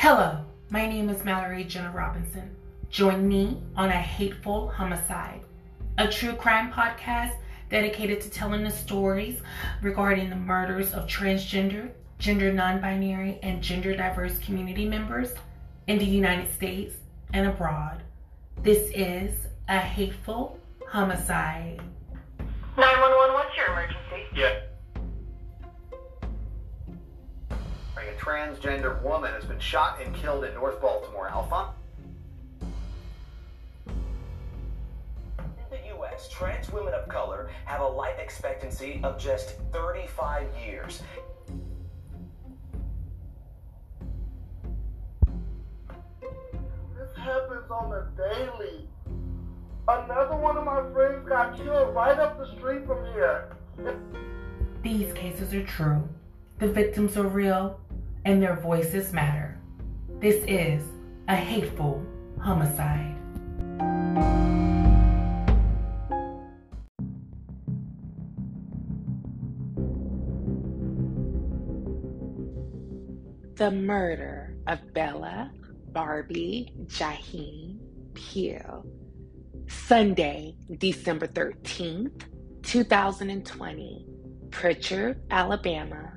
Hello, my name is Mallory Jenna Robinson. Join me on A Hateful Homicide, a true crime podcast dedicated to telling the stories regarding the murders of transgender, gender non-binary, and gender diverse community members in the United States and abroad. This is A Hateful Homicide. 911, what's your emergency? Yeah. A transgender woman has been shot and killed in North Baltimore. Alpha. In the U.S., trans women of color have a life expectancy of just 35 years. This happens on a daily. Another one of my friends got killed right up the street from here. These cases are true. The victims are real, and their voices matter. This is A Hateful Homicide. The murder of Bella Barbie Jaheim Pugh, Sunday, December 13th, 2020, Pritchard, Alabama.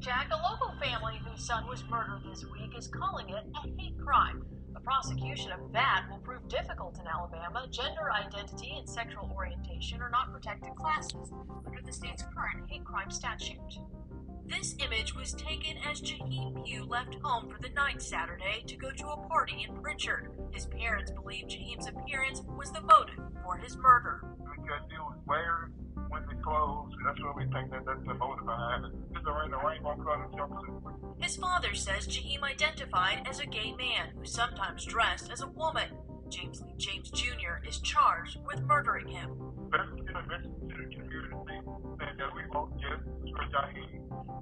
Jack, a local family whose son was murdered this week is calling it a hate crime. The prosecution of that will prove difficult in Alabama. Gender identity and sexual orientation are not protected classes under the state's current hate crime statute. This image was taken as Jaheim Pugh left home for the night Saturday to go to a party in Pritchard. His parents believe Jaheim's appearance was the motive for his murder. Because he was wearing winter clothes, that's what we think that's the motive behind it. His father says Jaheim identified as a gay man who sometimes dressed as a woman. James Lee James Jr. is charged with murdering him.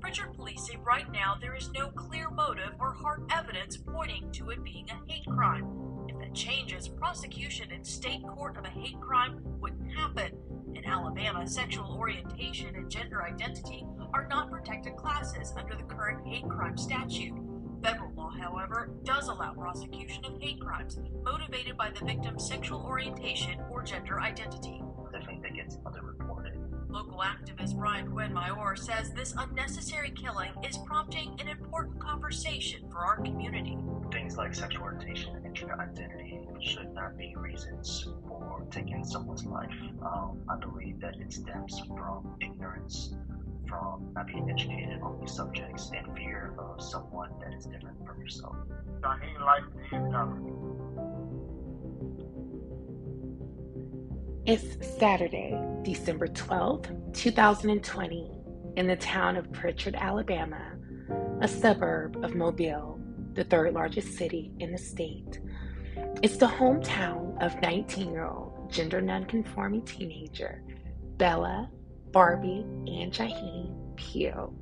Pritchard police say right now there is no clear motive or hard evidence pointing to it being a hate crime. If that changes, prosecution in state court of a hate crime wouldn't happen. In Alabama, sexual orientation and gender identity are not protected classes under the current hate crime statute. Federal law, however, does allow prosecution of hate crimes motivated by the victim's sexual orientation or gender identity. I think that gets underreported. Local activist Brian Gunn-Major says this unnecessary killing is prompting an important conversation for our community. Things like sexual orientation and gender identity should not be reasons for taking someone's life. I believe that it stems from ignorance, from not being educated on these subjects, and fear of someone that is different from yourself. It's Saturday, December 12th, 2020, in the town of Pritchard, Alabama, a suburb of Mobile, the third largest city in the state. It's the hometown of 19-year-old gender nonconforming teenager Bella Barbie and Jaheim Pugh.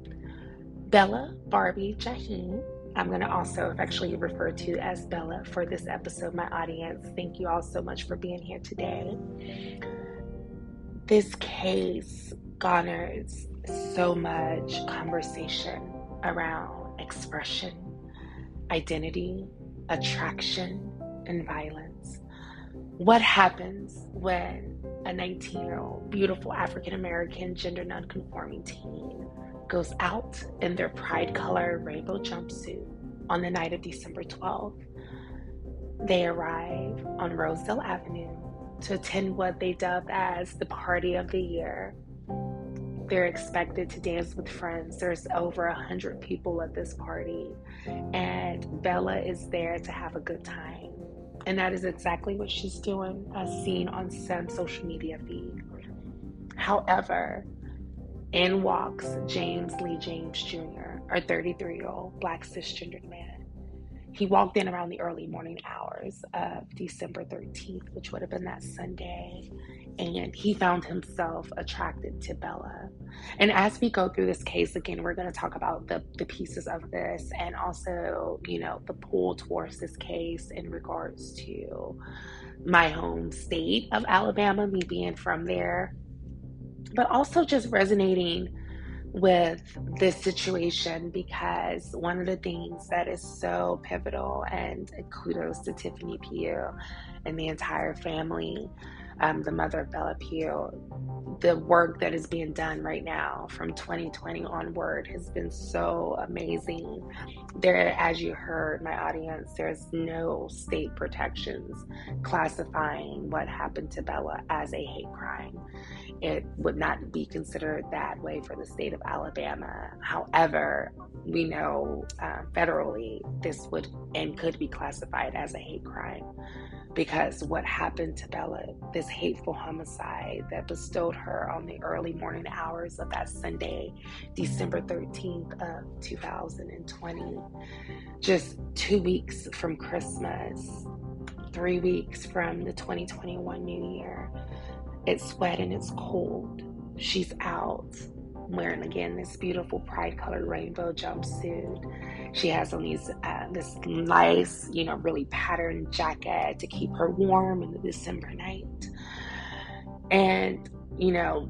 Bella Barbie Jaheim, I'm going to also actually refer to as Bella for this episode, my audience. Thank you all so much for being here today. This case garners so much conversation around expression, identity, attraction, and violence. What happens when a 19-year-old, beautiful African-American, gender nonconforming teen goes out in their pride color rainbow jumpsuit on the night of December 12th? They arrive on Rosedale Avenue to attend what they dub as the party of the year. They're expected to dance with friends. There's over 100 people at this party, and Bella is there to have a good time. And that is exactly what she's doing, as seen on some social media feed. However, in walks James Lee James Jr., a 33-year-old Black cisgendered man. He walked in around the early morning hours of December 13th, which would have been that Sunday, and he found himself attracted to Bella. And as we go through this case, again, we're going to talk about the pieces of this and also, you know, the pull towards this case in regards to my home state of Alabama, me being from there, but also just resonating with this situation, because one of the things that is so pivotal, and kudos to Tiffany Pugh and the entire family, the mother of Bella Pugh, the work that is being done right now from 2020 onward has been so amazing. There, as you heard, my audience, there's no state protections classifying what happened to Bella as a hate crime. It would not be considered that way for the state of Alabama. However, we know federally this would and could be classified as a hate crime, because what happened to Bella, this hateful homicide that bestowed her on the early morning hours of that Sunday, December 13th of 2020, just 2 weeks from Christmas, 3 weeks from the 2021 New Year. It's wet and it's cold. She's out wearing, again, this beautiful pride-colored rainbow jumpsuit. She has on these this nice, really patterned jacket to keep her warm in the December night. And,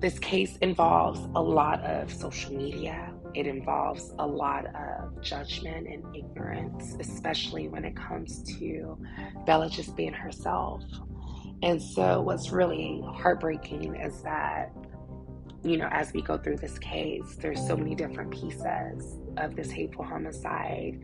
this case involves a lot of social media. It involves a lot of judgment and ignorance, especially when it comes to Bella just being herself. And so what's really heartbreaking is that, as we go through this case, there's so many different pieces of this hateful homicide.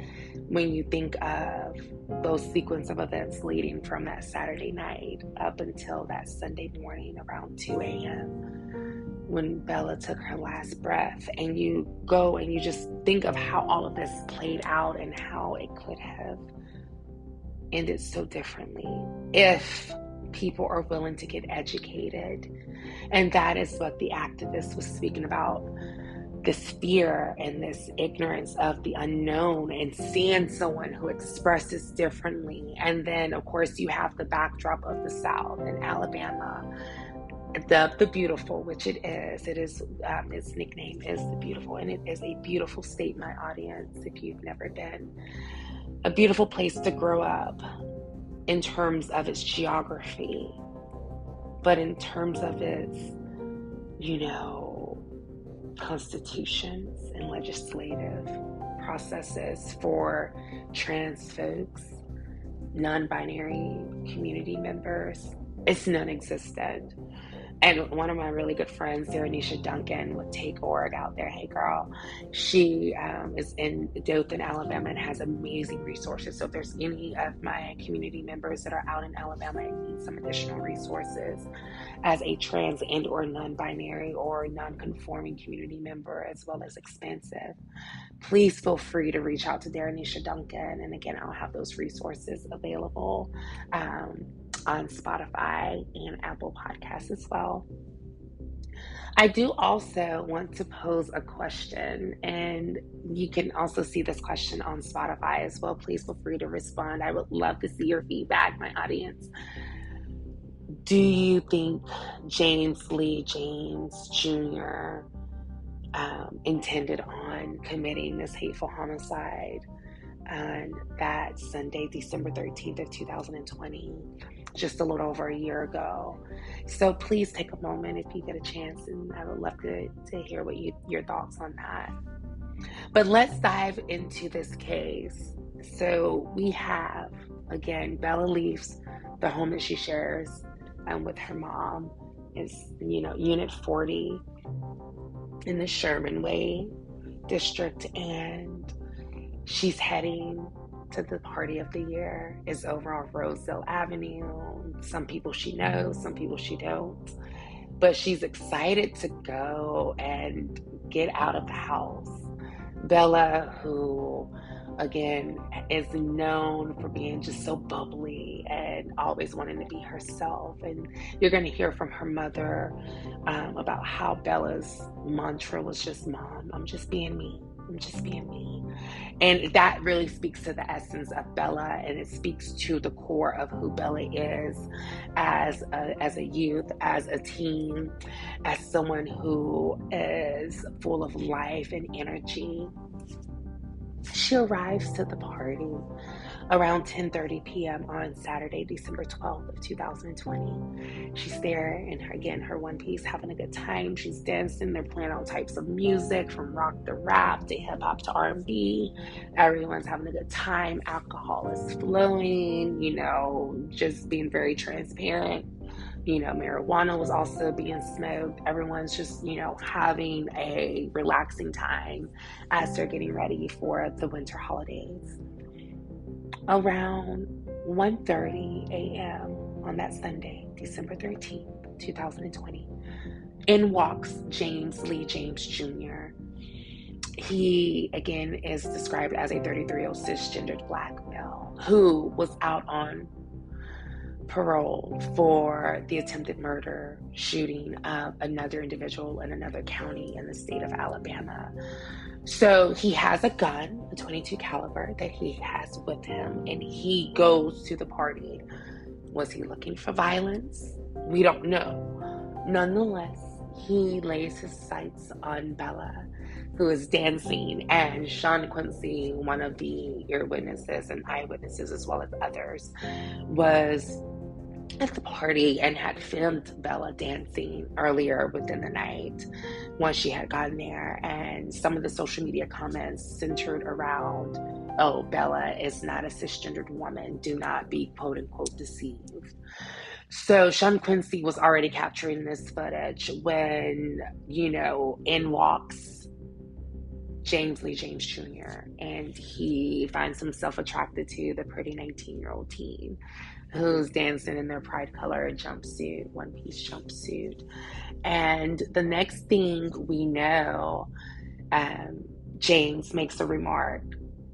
When you think of those sequence of events leading from that Saturday night up until that Sunday morning around 2 a.m. when Bella took her last breath, and you go and you just think of how all of this played out and how it could have ended so differently if people are willing to get educated. And that is what the activist was speaking about, this fear and this ignorance of the unknown and seeing someone who expresses differently. And then, of course, you have the backdrop of the South and Alabama, the beautiful, which it is. It is, its nickname is the beautiful, and it is a beautiful state, my audience, if you've never been. A beautiful place to grow up in terms of its geography, but in terms of its, constitutions and legislative processes for trans folks, non-binary community members, it's non-existent. And one of my really good friends, Derenisha Duncan with Take.org out there, hey girl, she is in Dothan, Alabama, and has amazing resources. So if there's any of my community members that are out in Alabama and need some additional resources as a trans and or non-binary or non-conforming community member, as well as expansive, please feel free to reach out to Derenisha Duncan. And again, I'll have those resources available on Spotify and Apple Podcasts as well. I do also want to pose a question, and you can also see this question on Spotify as well. Please feel free to respond. I would love to see your feedback, my audience. Do you think James Lee James Jr. Intended on committing this hateful homicide on that Sunday, December 13th of 2020, just a little over a year ago? So please take a moment if you get a chance, and I would love to hear what your thoughts on that. But let's dive into this case. So we have, again, Bella leaves the home that she shares with her mom. It's, Unit 40 in the Sherman Way district, and she's heading to the party of the year. It's over on Rosedale Avenue. Some people she knows, some people she don't. But she's excited to go and get out of the house. Bella, who, again, is known for being just so bubbly and always wanting to be herself. And you're going to hear from her mother about how Bella's mantra was just, "Mom, I'm just being me. I'm just being me." And that really speaks to the essence of Bella, and it speaks to the core of who Bella is as a youth, as a teen, as someone who is full of life and energy. She arrives to the party. around 10:30 p.m. on Saturday, December 12th of 2020. She's there in her, again, her one piece, having a good time. She's dancing. They're playing all types of music, from rock to rap to hip hop to R&B. Everyone's having a good time. Alcohol is flowing, you know, just being very transparent. You know, marijuana was also being smoked. Everyone's just, you know, having a relaxing time as they're getting ready for the winter holidays. Around 1:30 a.m. on that Sunday, December 13th, 2020, in walks James Lee James Jr. He, again, is described as a 33-year-old cisgendered Black male who was out on parole for the attempted murder shooting of another individual in another county in the state of Alabama. So he has a gun, a .22 caliber, that he has with him, and he goes to the party. Was he looking for violence? We don't know. Nonetheless, he lays his sights on Bella, who is dancing, and Sean Quincy, one of the ear witnesses and eyewitnesses, as well as others, was at the party and had filmed Bella dancing earlier within the night once she had gotten there. And some of the social media comments centered around, "Oh, Bella is not a cisgendered woman. Do not be, quote unquote, deceived." So Sean Quincy was already capturing this footage when, you know, in walks James Lee James Jr., and he finds himself attracted to the pretty 19-year-old teen who's dancing in their pride color jumpsuit, one-piece jumpsuit. And the next thing we know, James makes a remark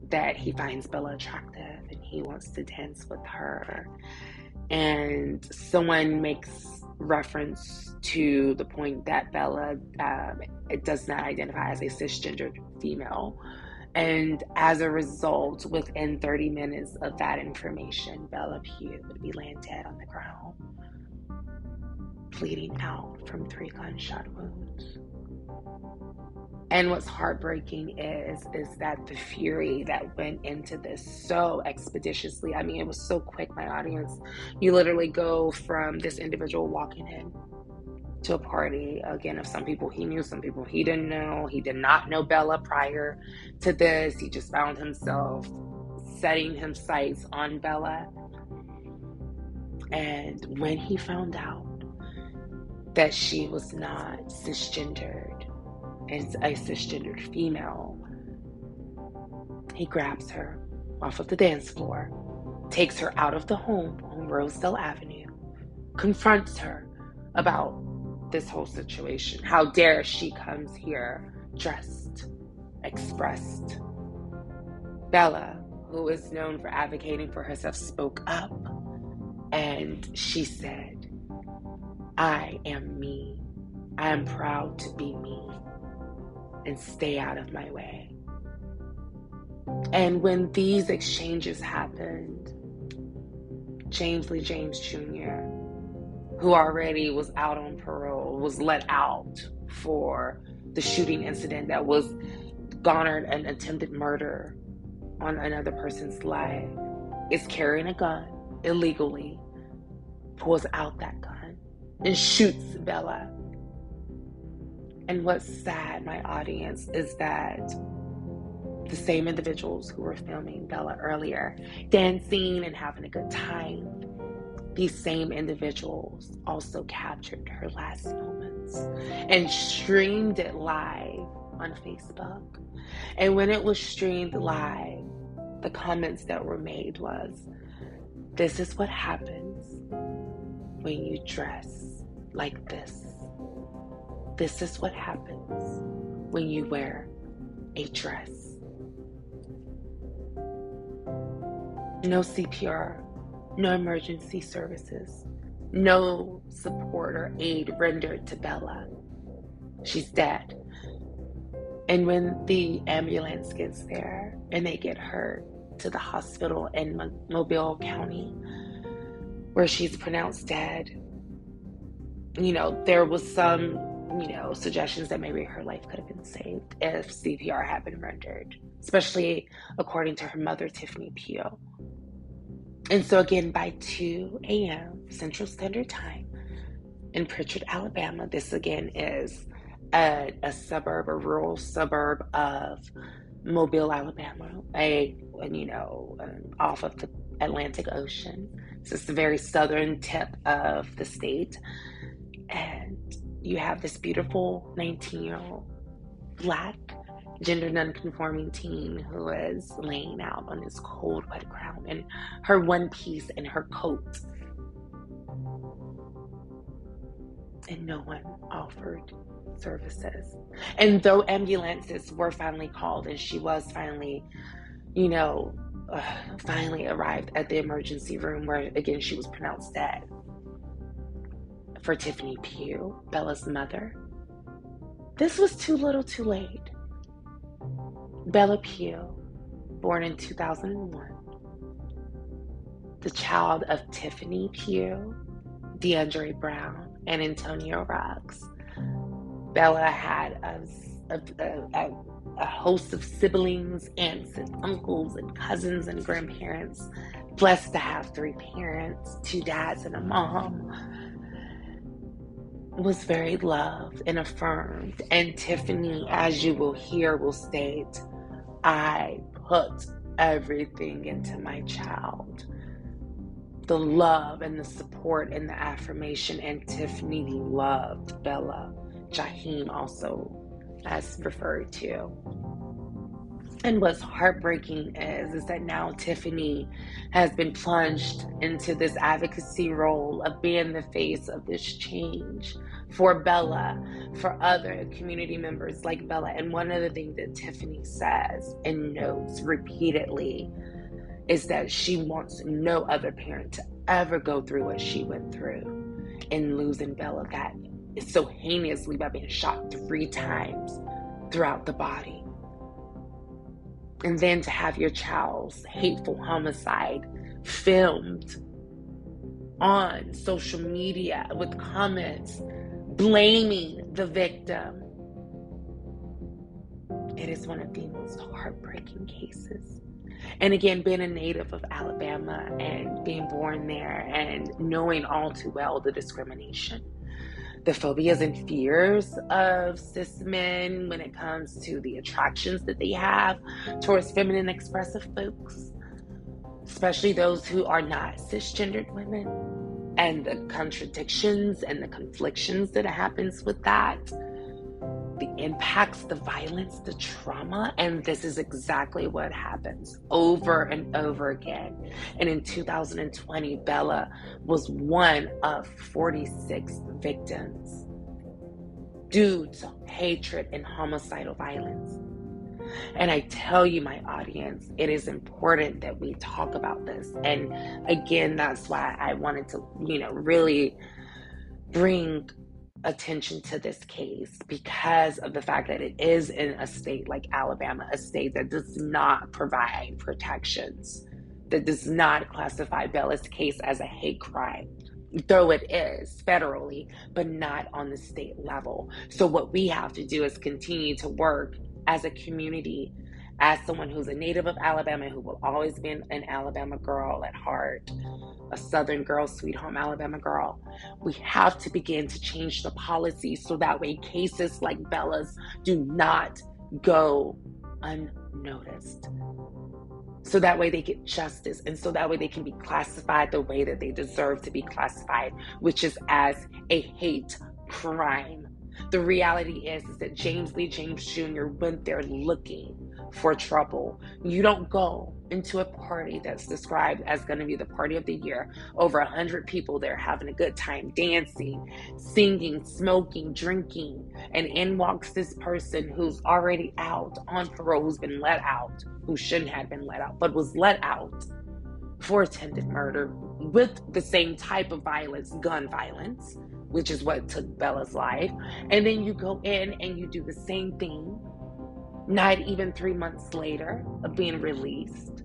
that he finds Bella attractive and he wants to dance with her. And someone makes reference to the point that Bella does not identify as a cisgendered female. And as a result, within 30 minutes of that information, Bella Pugh would be laying dead on the ground, bleeding out from 3 gunshot wounds. And what's heartbreaking is that the fury that went into this so expeditiously. I mean, it was so quick, my audience. You literally go from this individual walking in to a party, again, of some people he knew, some people he didn't know. He did not know Bella prior to this. He just found himself setting his sights on Bella. And when he found out that she was not cisgendered, is a cisgendered female, he grabs her off of the dance floor, takes her out of the home on Rosedale Avenue, confronts her about this whole situation. How dare she comes here dressed, expressed. Bella, who is known for advocating for herself, spoke up, and she said, "I am me. I am proud to be me. And stay out of my way." And when these exchanges happened, James Lee James Jr., who already was out on parole, was let out for the shooting incident that was garnered an attempted murder on another person's life, is carrying a gun illegally, pulls out that gun, and shoots Bella. And what's sad, my audience, is that the same individuals who were filming Bella earlier, dancing and having a good time, these same individuals also captured her last moments and streamed it live on Facebook. And when it was streamed live, the comments that were made was, "This is what happens when you dress like this. This is what happens when you wear a dress." No CPR, no emergency services, no support or aid rendered to Bella. She's dead. And when the ambulance gets there and they get her to the hospital in Mobile County, where she's pronounced dead, you know, there was some, you know, suggestions that maybe her life could have been saved if CPR had been rendered, especially according to her mother, Tiffany Pugh, And so again, by 2 a.m. Central Standard Time in Pritchard, Alabama, this again is a suburb, a rural suburb of Mobile, Alabama, off of the Atlantic Ocean. So it's the very southern tip of the state. And you have this beautiful 19-year-old Black gender nonconforming teen who is laying out on this cold, wet ground in her one piece and her coat. And no one offered services. And though ambulances were finally called and she was finally, finally arrived at the emergency room where, again, she was pronounced dead. For Tiffany Pugh, Bella's mother, this was too little too late. Bella Pugh, born in 2001, the child of Tiffany Pugh, DeAndre Brown, and Antonio Ruggs. Bella had a host of siblings, aunts and uncles and cousins and grandparents, blessed to have 3 parents, 2 dads and a mom, was very loved and affirmed. And Tiffany, as you will hear, will state, I put everything into my child. The love and the support and the affirmation, and Tiffany loved Bella Jaheim, also as referred to. And what's heartbreaking is that now Tiffany has been plunged into this advocacy role of being the face of this change for Bella, for other community members like Bella. And one of the things that Tiffany says and notes repeatedly is that she wants no other parent to ever go through what she went through in losing Bella that so heinously by being shot 3 times throughout the body. And then to have your child's hateful homicide filmed on social media with comments blaming the victim. It is one of the most heartbreaking cases. And again, being a native of Alabama and being born there and knowing all too well the discrimination, the phobias and fears of cis men when it comes to the attractions that they have towards feminine expressive folks, especially those who are not cisgendered women, and the contradictions and the conflictions that happens with that, the impacts, the violence, the trauma. And this is exactly what happens over and over again. And in 2020, Bella was one of 46 victims due to hatred and homicidal violence. And I tell you, my audience, it is important that we talk about this. And again, that's why I wanted to, really bring attention to this case, because of the fact that it is in a state like Alabama, a state that does not provide protections, that does not classify Bella's case as a hate crime, though it is federally, but not on the state level. So what we have to do is continue to work as a community, as someone who's a native of Alabama, who will always be an Alabama girl at heart, a Southern girl, sweet home Alabama girl. We have to begin to change the policy so that way cases like Bella's do not go unnoticed. So that way they get justice, and so that way they can be classified the way that they deserve to be classified, which is as a hate crime. The reality is that James Lee James Jr. went there looking for trouble. You don't go into a party that's described as going to be the party of the year, over 100 people there having a good time, dancing, singing, smoking, drinking, and in walks this person who's already out on parole, who's been let out, who shouldn't have been let out, but was let out for attempted murder with the same type of violence, gun violence, which is what took Bella's life. And then you go in and you do the same thing, not even 3 months later of being released.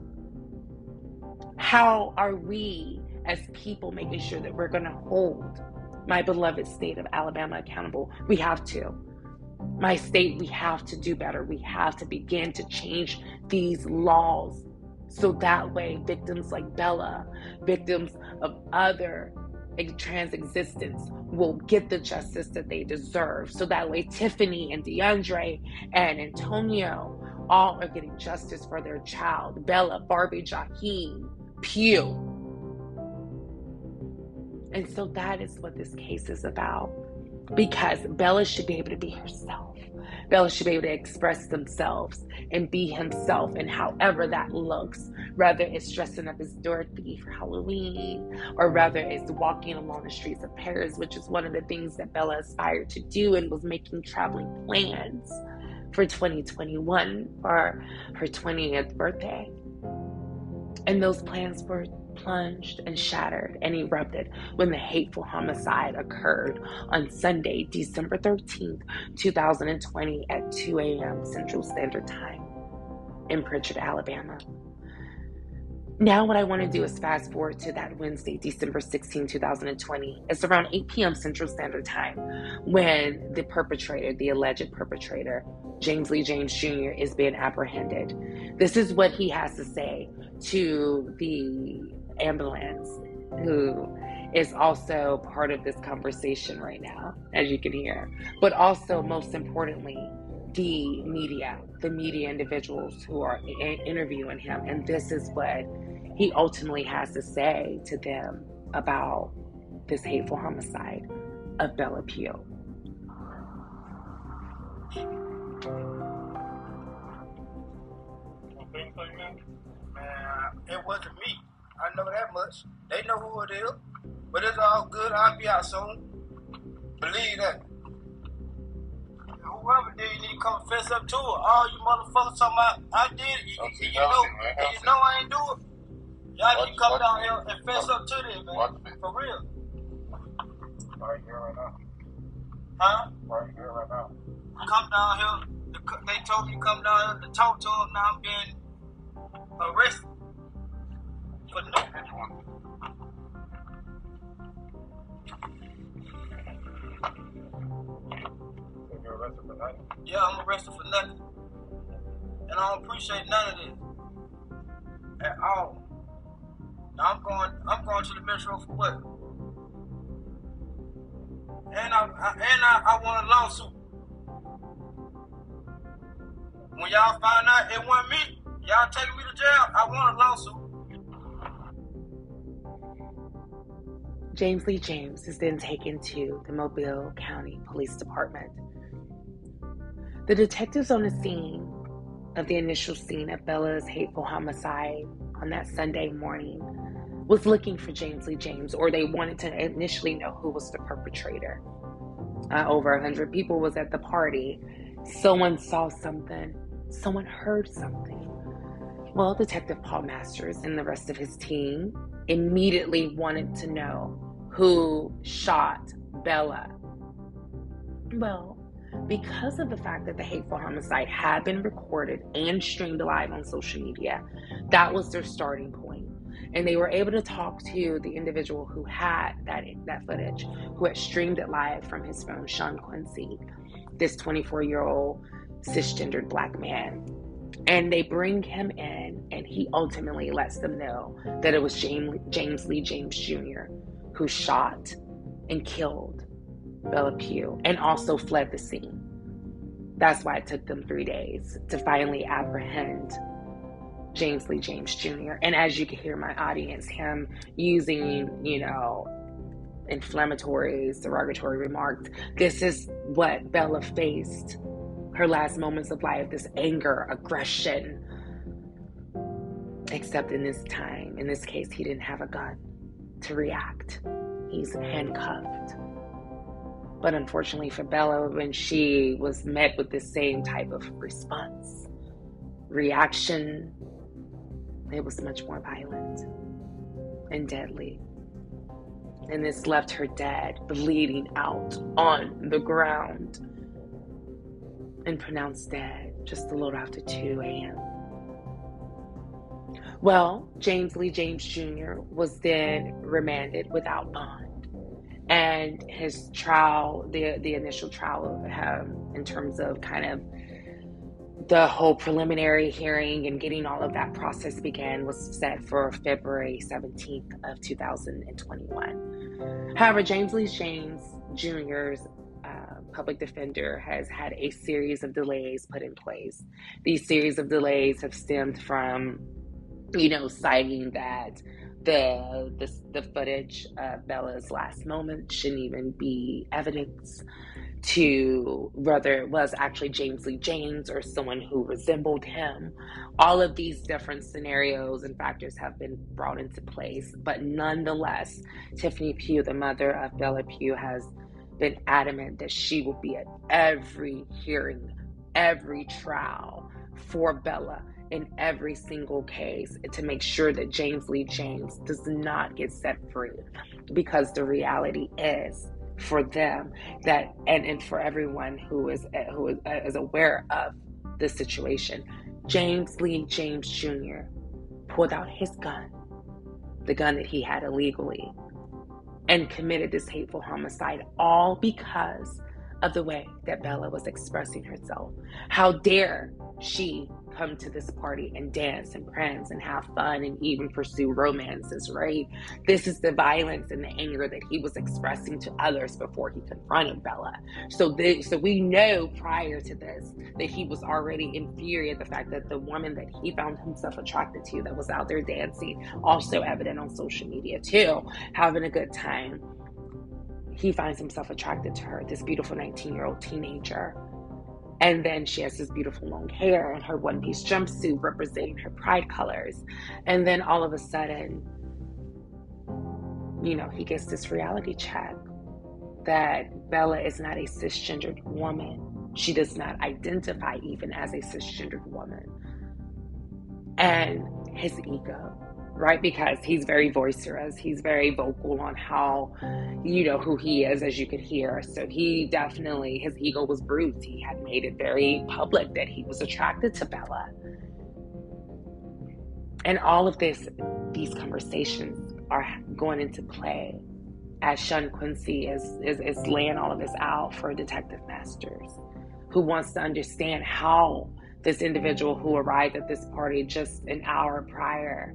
How are we as people making sure that we're gonna hold my beloved state of Alabama accountable? We have to. My state, we have to do better. We have to begin to change these laws So that way, victims like Bella, victims of other trans existence, will get the justice that they deserve. So that way, Tiffany and DeAndre and Antonio all are getting justice for their child, Bella Barbie Jaheim Pugh. And so that is what this case is about, because Bella should be able to be herself. Bella should be able to express themselves and be himself, and however that looks, whether it's dressing up as Dorothy for Halloween, or whether it's walking along the streets of Paris, which is one of the things that Bella aspired to do and was making traveling plans for 2021 for her 20th birthday. And those plans were plunged and shattered and erupted when the hateful homicide occurred on Sunday, December 13th, 2020 at 2 a.m. Central Standard Time in Pritchard, Alabama. Now what I want to do is fast forward to that Wednesday, December 16, 2020. It's around 8 p.m. Central Standard Time when the perpetrator, the alleged perpetrator, James Lee James Jr., is being apprehended. This is what he has to say to the ambulance, who is also part of this conversation right now, as you can hear, but also most importantly, the media individuals who are interviewing him. And this is what he ultimately has to say to them about this hateful homicide of Bella Pugh. It wasn't me. I know that much. They know who it is. But it's all good. I'll be out soon. Believe that. Whoever did, you need to come fess up to it. All you motherfuckers talking about, I did it. You know I ain't do it. Y'all need to come down here and fess up to this, man. For real. Right here, right now. Huh? Right here, right now. Come down here. They told me come down here to talk to them. Now I'm being arrested. But no. Yeah, I'm arrested for nothing. And I don't appreciate none of this. At all. Now I'm going to the metro for what? And I want a lawsuit. When y'all find out it wasn't me, y'all taking me to jail, I want a lawsuit. James Lee James is then taken to the Mobile County Police Department. The detectives on the scene of the initial scene of Bella's hateful homicide on that Sunday morning was looking for James Lee James, or they wanted to initially know who was the perpetrator. Over 100 people was at the party. Someone saw something. Someone heard something. Well, Detective Paul Masters and the rest of his team immediately wanted to know who shot Bella. Well, because of the fact that the hateful homicide had been recorded and streamed live on social media, that was their starting point. And they were able to talk to the individual who had that footage, who had streamed it live from his phone, Sean Quincy, this 24-year-old cisgendered Black man. And they bring him in, and he ultimately lets them know that it was James Lee James Jr. who shot and killed Bella Pugh and also fled the scene. That's why it took them 3 days to finally apprehend James Lee James Jr. And as you can hear my audience, him using, inflammatory, derogatory remarks. This is what Bella faced. Her last moments of life, this anger, aggression. Except in this case, he didn't have a gun to react. He's handcuffed. But unfortunately for Bella, when she was met with the same type of response, reaction, it was much more violent and deadly. And this left her dead, bleeding out on the ground, and pronounced dead just a little after 2 a.m. Well, James Lee James Jr. was then remanded without bond. And his trial, the initial trial in terms of kind of The whole preliminary hearing and getting all of that process began was set for February 17th of 2021. However, James Lee James Jr.'s public defender has had a series of delays put in place. These series of delays have stemmed from, citing that the footage of Bella's last moment shouldn't even be evidence to whether it was actually James Lee James or someone who resembled him. All of these different scenarios and factors have been brought into place, but nonetheless, Tiffany Pugh, the mother of Bella Pugh, has been adamant that she will be at every hearing, every trial for Bella in every single case to make sure that James Lee James does not get set free, because the reality is for them that, and for everyone who is aware of the situation, James Lee James Jr. pulled out his gun, the gun that he had illegally, and committed this hateful homicide, all because of the way that Bella was expressing herself. How dare she come to this party and dance and prance and have fun and even pursue romances, right? This is the violence and the anger that he was expressing to others before he confronted Bella. So we know prior to this that he was already infuriated at the fact that the woman that he found himself attracted to, that was out there dancing, also evident on social media too, having a good time, he finds himself attracted to her, this beautiful 19-year-old teenager. And then she has this beautiful long hair and her one-piece jumpsuit representing her pride colors. And then all of a sudden, he gets this reality check that Bella is not a cisgendered woman. She does not identify even as a cisgendered woman. And his ego, right? Because he's very boisterous. He's very vocal on how, who he is, as you could hear. So his ego was bruised. He had made it very public that he was attracted to Bella. And all of these conversations are going into play as Sean Quincy is laying all of this out for Detective Masters, who wants to understand how this individual who arrived at this party just an hour prior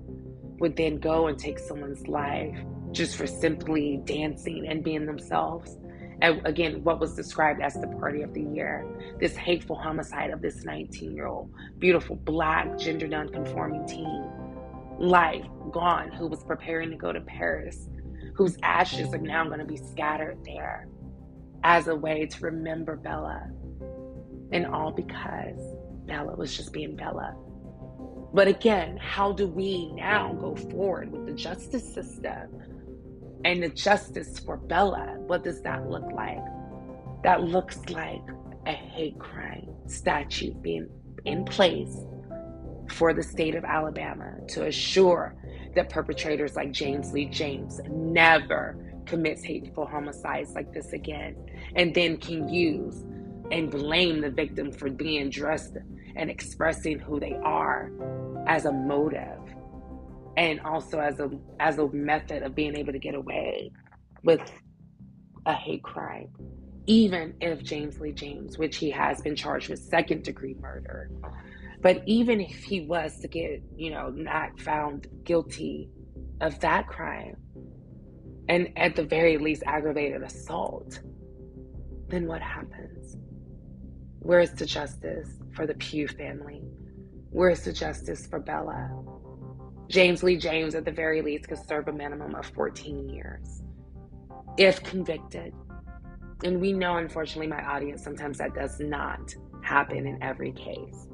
would then go and take someone's life just for simply dancing and being themselves. And again, what was described as the party of the year, this hateful homicide of this 19-year-old, beautiful Black, gender non-conforming teen, life gone, who was preparing to go to Paris, whose ashes are now going to be scattered there as a way to remember Bella. And all because Bella was just being Bella. But again, how do we now go forward with the justice system and the justice for Bella? What does that look like? That looks like a hate crime statute being in place for the state of Alabama to assure that perpetrators like James Lee James never commits hateful homicides like this again, and then can use and blame the victim for being dressed and expressing who they are as a motive, and also as a method of being able to get away with a hate crime, even if James Lee James, which he has been charged with second-degree murder, but even if he was to get, not found guilty of that crime, and at the very least aggravated assault, then what happens? Where is the justice for the Pugh family? Where is the justice for Bella? James Lee James, at the very least, could serve a minimum of 14 years if convicted. And we know, unfortunately, my audience, sometimes that does not happen in every case.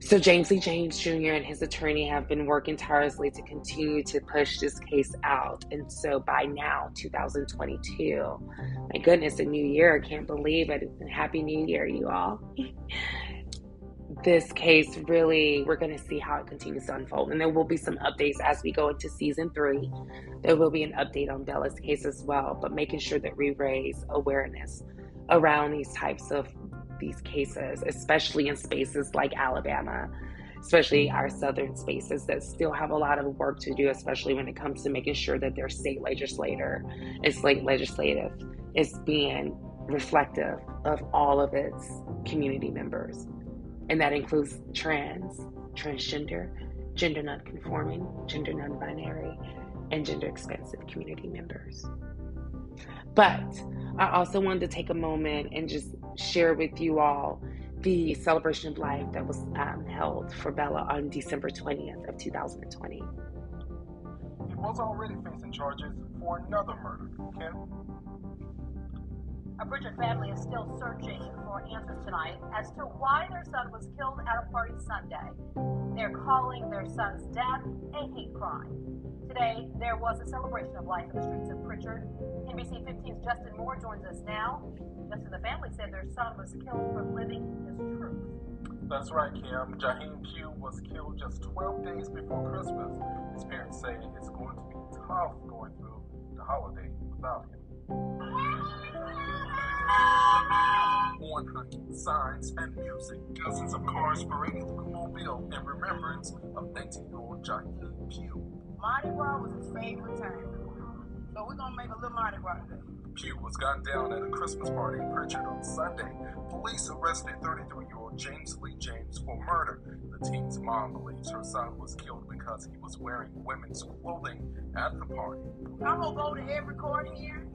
So James Lee James Jr. and his attorney have been working tirelessly to continue to push this case out. And so by now, 2022, my goodness, a new year. I can't believe it. Happy New Year, you all. This case, really, we're going to see how it continues to unfold. And there will be some updates as we go into season 3. There will be an update on Bella's case as well, but making sure that we raise awareness around these types of these cases, especially in spaces like Alabama, especially our southern spaces that still have a lot of work to do, especially when it comes to making sure that their state legislator and state legislative is being reflective of all of its community members. And that includes trans, transgender, gender non-conforming, gender non-binary, and gender expansive community members. But I also wanted to take a moment and just share with you all the celebration of life that was held for Bella on December 20th of 2020. He was already facing charges for another murder, Kim. A Pritchard family is still searching for answers tonight as to why their son was killed at a party Sunday. They're calling their son's death a hate crime. Today, there was a celebration of life in the streets of Pritchard. NBC 15's Justin Moore joins us now. Justin, the family said their son was killed for living his truth. That's right, Kim. Jaheim Pugh was killed just 12 days before Christmas. His parents say it's going to be tough going through the holiday without him. Horn honking, signs, and music. Dozens of cars paraded through Mobile in remembrance of 19-year-old Jaheim Pugh. Mardi Gras was his favorite time. So we're gonna make a little Mardi Gras today. Pugh was gunned down at a Christmas party in Pritchard on Sunday. Police arrested 33-year-old James Lee James for murder. The teen's mom believes her son was killed because he was wearing women's clothing at the party. I'm gonna go to every court here.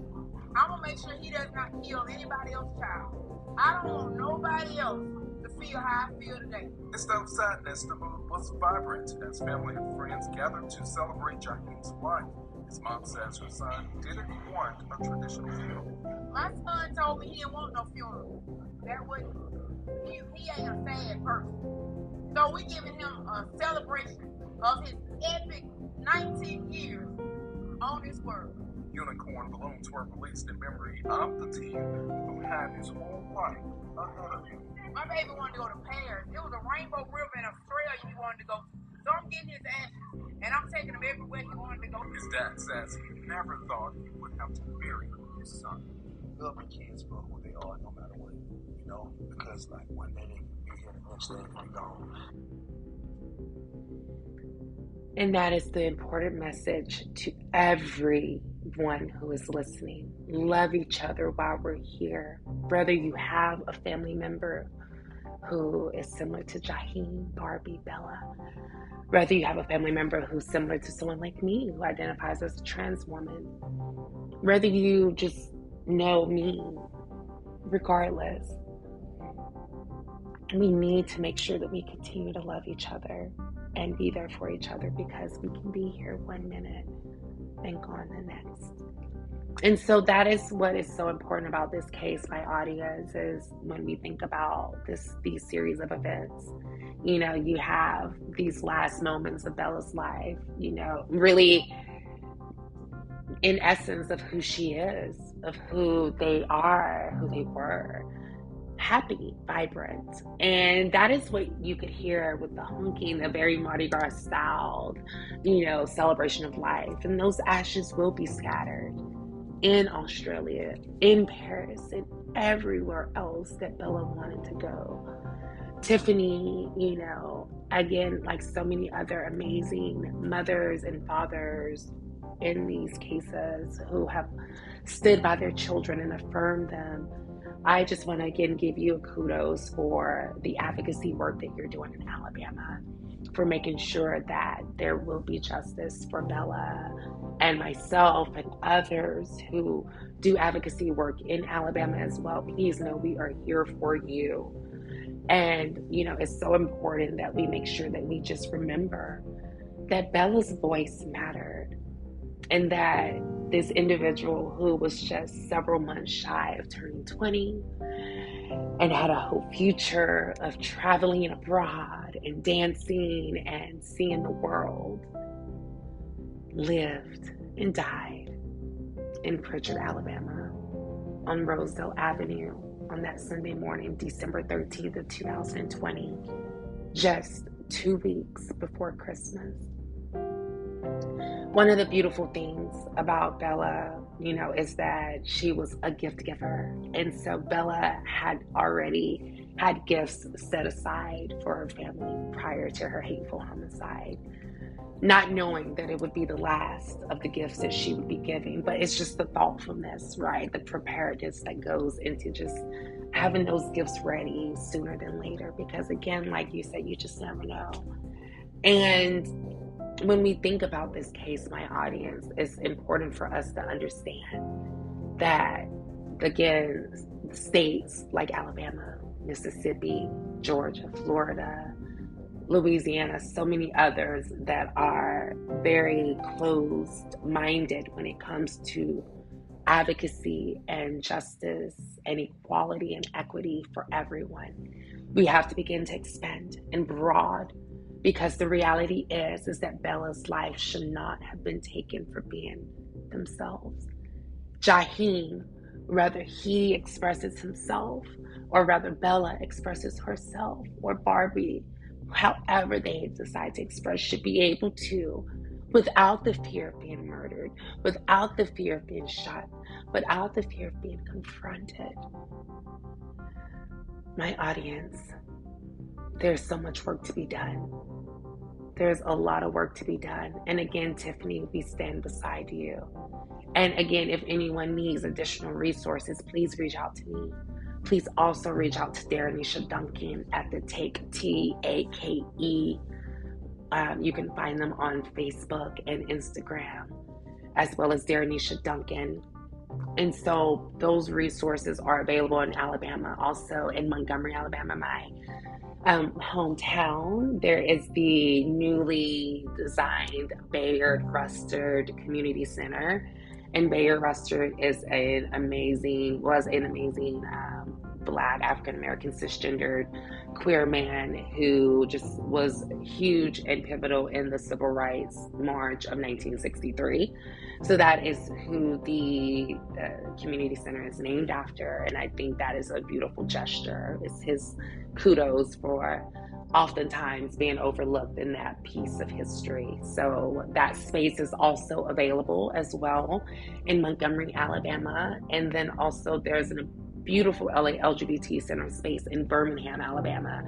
I'm gonna make sure he does not kill anybody else's child. I don't want nobody else to feel how I feel today. Instead of sadness, the mood was vibrant as family and friends gathered to celebrate Jaheim's life. His mom says her son didn't want a traditional funeral. My son told me he didn't want no funeral. That wouldn't. He ain't a sad person. So we giving him a celebration of his epic 19 years on this world. Unicorn balloons were released in memory of the teen who had his whole life ahead of him. My baby wanted to go to Paris. It was a rainbow river in Australia he wanted to go to. So I'm getting his ashes, and I'm taking him everywhere he wanted to go. His dad says he never thought he would have to bury his son. Love the kids for who they are, no matter what, you know? Because, like, one day they can be here, the next day they can be gone. And that is the important message to everyone who is listening. Love each other while we're here. Whether you have a family member who is similar to Jaheim, Barbie, Bella, whether you have a family member who's similar to someone like me who identifies as a trans woman, whether you just know me, regardless, we need to make sure that we continue to love each other and be there for each other, because we can be here one minute and gone the next. And so that is what is so important about this case, my audience, is when we think about these series of events, you know, you have these last moments of Bella's life, you know, really in essence of who she is, of who they are, who they were, happy, vibrant. And that is what you could hear with the honking, the very Mardi Gras style, you know, celebration of life. And those ashes will be scattered in Australia, in Paris, and everywhere else that Bella wanted to go. Tiffany, you know, again, like so many other amazing mothers and fathers in these cases who have stood by their children and affirmed them, I just want to again give you a kudos for the advocacy work that you're doing in Alabama, for making sure that there will be justice for Bella and myself and others who do advocacy work in Alabama as well. Please know we are here for you. And, you know, it's so important that we make sure that we just remember that Bella's voice mattered, and that this individual who was just several months shy of turning 20 and had a whole future of traveling abroad and dancing and seeing the world, lived and died in Pritchard, Alabama, on Rosedale Avenue on that Sunday morning, December 13th of 2020, just 2 weeks before Christmas. One of the beautiful things about Bella, you know, is that she was a gift giver. And so Bella had already had gifts set aside for her family prior to her hateful homicide, not knowing that it would be the last of the gifts that she would be giving. But it's just the thoughtfulness, right? The preparedness that goes into just having those gifts ready sooner than later, because again, like you said, you just never know. And when we think about this case, my audience, it's important for us to understand that, again, states like Alabama, Mississippi, Georgia, Florida, Louisiana, so many others that are very closed-minded when it comes to advocacy and justice and equality and equity for everyone. We have to begin to expand and broad, because the reality is that Bella's life should not have been taken for being themselves. Jaheim, whether he expresses himself or rather Bella expresses herself, or Barbie, however they decide to express, should be able to, without the fear of being murdered, without the fear of being shot, without the fear of being confronted. My audience, there's so much work to be done. There's a lot of work to be done. And again, Tiffany, we stand beside you. And again, if anyone needs additional resources, please reach out to me. Please also reach out to Derenisha Duncan at the Take, T-A-K-E. You can find them on Facebook and Instagram, as well as Derenisha Duncan. And so those resources are available in Alabama. Also in Montgomery, Alabama, my hometown, there is the newly designed Bayard Rustard Community Center. And Bayard Rustard is an amazing Black, African-American, cisgendered, queer man who just was huge and pivotal in the Civil Rights March of 1963. So that is who the community center is named after. And I think that is a beautiful gesture. It's his kudos for oftentimes being overlooked in that piece of history. So that space is also available as well in Montgomery, Alabama. And then also there's an beautiful LA LGBT Center space in Birmingham, Alabama.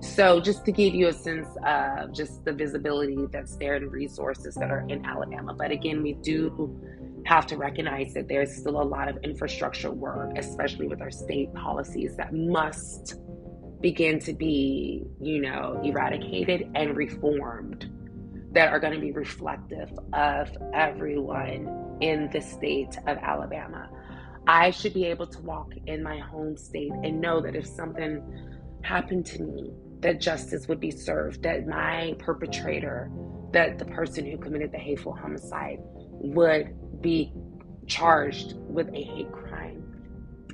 So just to give you a sense of just the visibility that's there and resources that are in Alabama. But again, we do have to recognize that there's still a lot of infrastructure work, especially with our state policies, that must begin to be, eradicated and reformed, that are going to be reflective of everyone in the state of Alabama. I should be able to walk in my home state and know that if something happened to me, that justice would be served, that my perpetrator, that the person who committed the hateful homicide would be charged with a hate crime.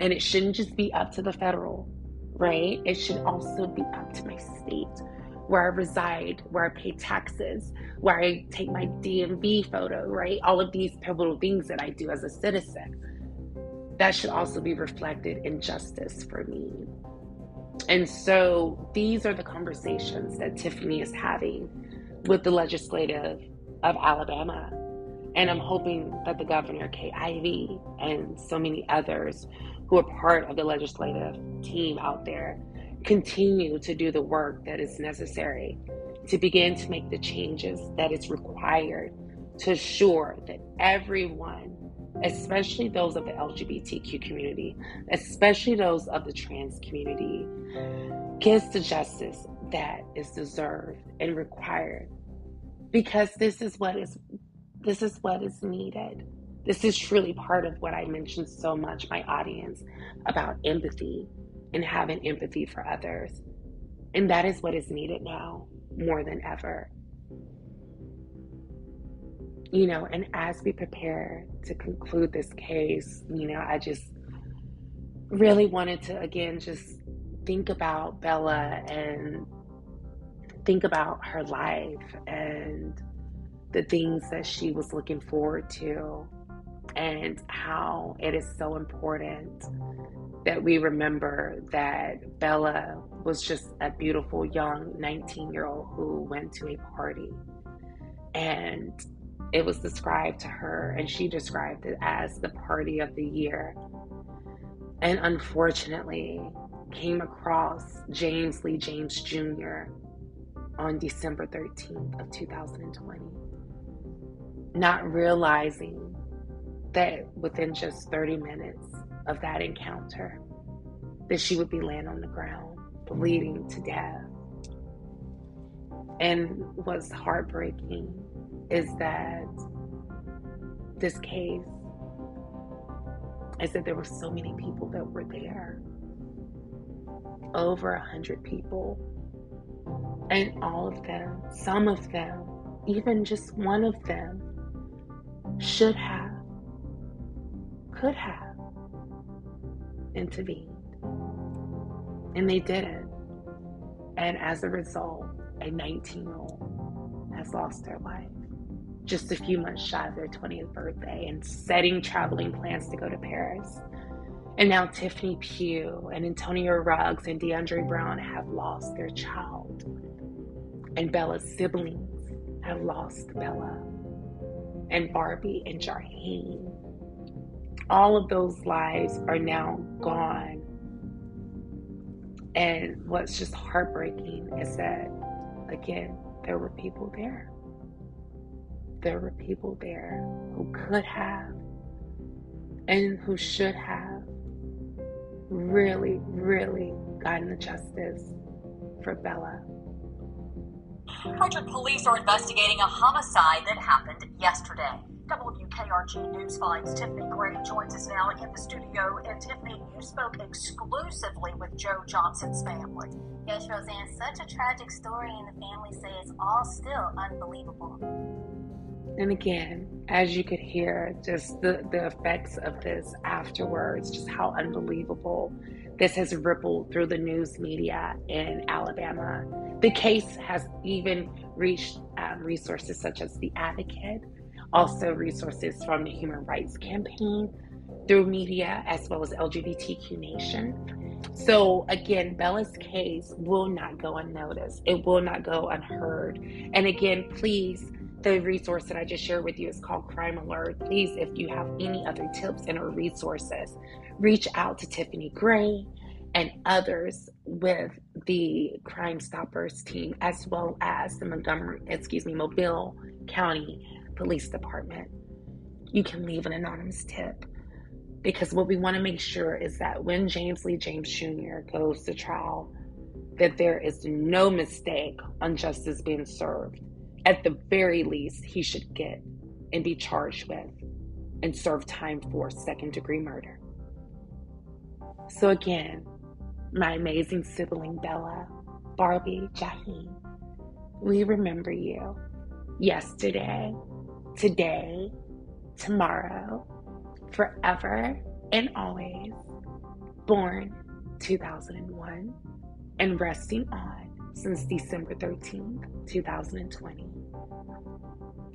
And it shouldn't just be up to the federal, right? It should also be up to my state, where I reside, where I pay taxes, where I take my DMV photo, right? All of these pivotal things that I do as a citizen. That should also be reflected in justice for me. And so these are the conversations that Tiffany is having with the legislative of Alabama. And I'm hoping that the governor, Kay Ivey, and so many others who are part of the legislative team out there continue to do the work that is necessary to begin to make the changes that is required to assure that everyone, especially those of the LGBTQ community, especially those of the trans community, gets the justice that is deserved and required, because this is what is needed. This is truly part of what I mentioned so much, my audience, about empathy and having empathy for others. And that is what is needed now more than ever. And as we prepare to conclude this case, I just really wanted to, again, just think about Bella and think about her life and the things that she was looking forward to, and how it is so important that we remember that Bella was just a beautiful young 19-year-old who went to a party, and it was described to her, and she described it as the party of the year. And unfortunately, came across James Lee James Jr. on December 13th of 2020. Not realizing that within just 30 minutes of that encounter, that she would be laying on the ground, bleeding to death. And what's heartbreaking is that this case is that there were so many people that were there, over 100 people, and all of them, some of them, even just one of them, should have, could have intervened. And they didn't. And as a result, a 19-year-old has lost their life, just a few months shy of their 20th birthday, and setting traveling plans to go to Paris. And now Tiffany Pugh and Antonio Ruggs and DeAndre Brown have lost their child. And Bella's siblings have lost Bella and Barbie and Jaheim. All of those lives are now gone. And what's just heartbreaking is that, again, there were people there. There were people there who could have and who should have really, really gotten the justice for Bella. Pritchard police are investigating a homicide that happened yesterday. WKRG News 5's Tiffany Gray joins us now in the studio. And Tiffany, you spoke exclusively with Joe Johnson's family. Yes, Roseanne, such a tragic story, and the family says all still unbelievable. And again, as you could hear, just the effects of this afterwards, just how unbelievable this has rippled through the news media in Alabama. The case has even reached resources such as The Advocate, also resources from the Human Rights Campaign, through media, as well as LGBTQ Nation. So again, Bella's case will not go unnoticed. It will not go unheard. And again, please, the resource that I just shared with you is called Crime Alert. Please, if you have any other tips and or resources, reach out to Tiffany Gray and others with the Crime Stoppers team, as well as the Mobile County Police Department. You can leave an anonymous tip, because what we want to make sure is that when James Lee James Jr. goes to trial, that there is no mistake on justice being served. At the very least, he should get and be charged with and serve time for second-degree murder. So again, my amazing sibling Bella, Barbie, Jaheim, we remember you. Yesterday, today, tomorrow, forever and always. Born 2001 and resting on since December 13th, 2020.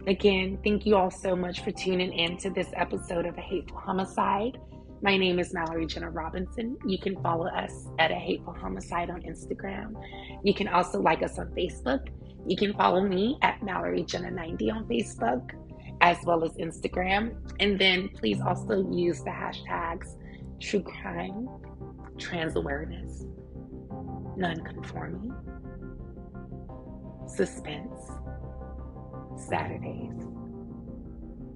Again, thank you all so much for tuning in to this episode of A Hateful Homicide. My name is Mallory Jenna Robinson. You can follow us at A Hateful Homicide on Instagram. You can also like us on Facebook. You can follow me at Mallory Jenna 90 on Facebook, as well as Instagram. And then please also use the hashtags True Crime, Trans Awareness, Nonconforming, Suspense, Saturdays.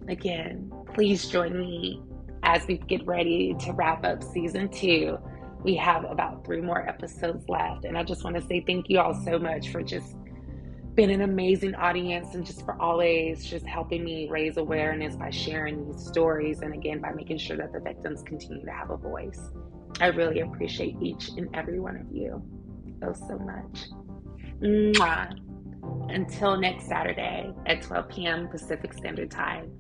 Again, please join me as we get ready to wrap up season 2. We have about 3 more episodes left, and I just want to say thank you all so much for just being an amazing audience and just for always just helping me raise awareness by sharing these stories, and again, by making sure that the victims continue to have a voice. I really appreciate each and every one of you so much. Mwah. Until next Saturday at 12 p.m. Pacific Standard Time,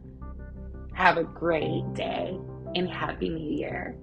have a great day and Happy New Year.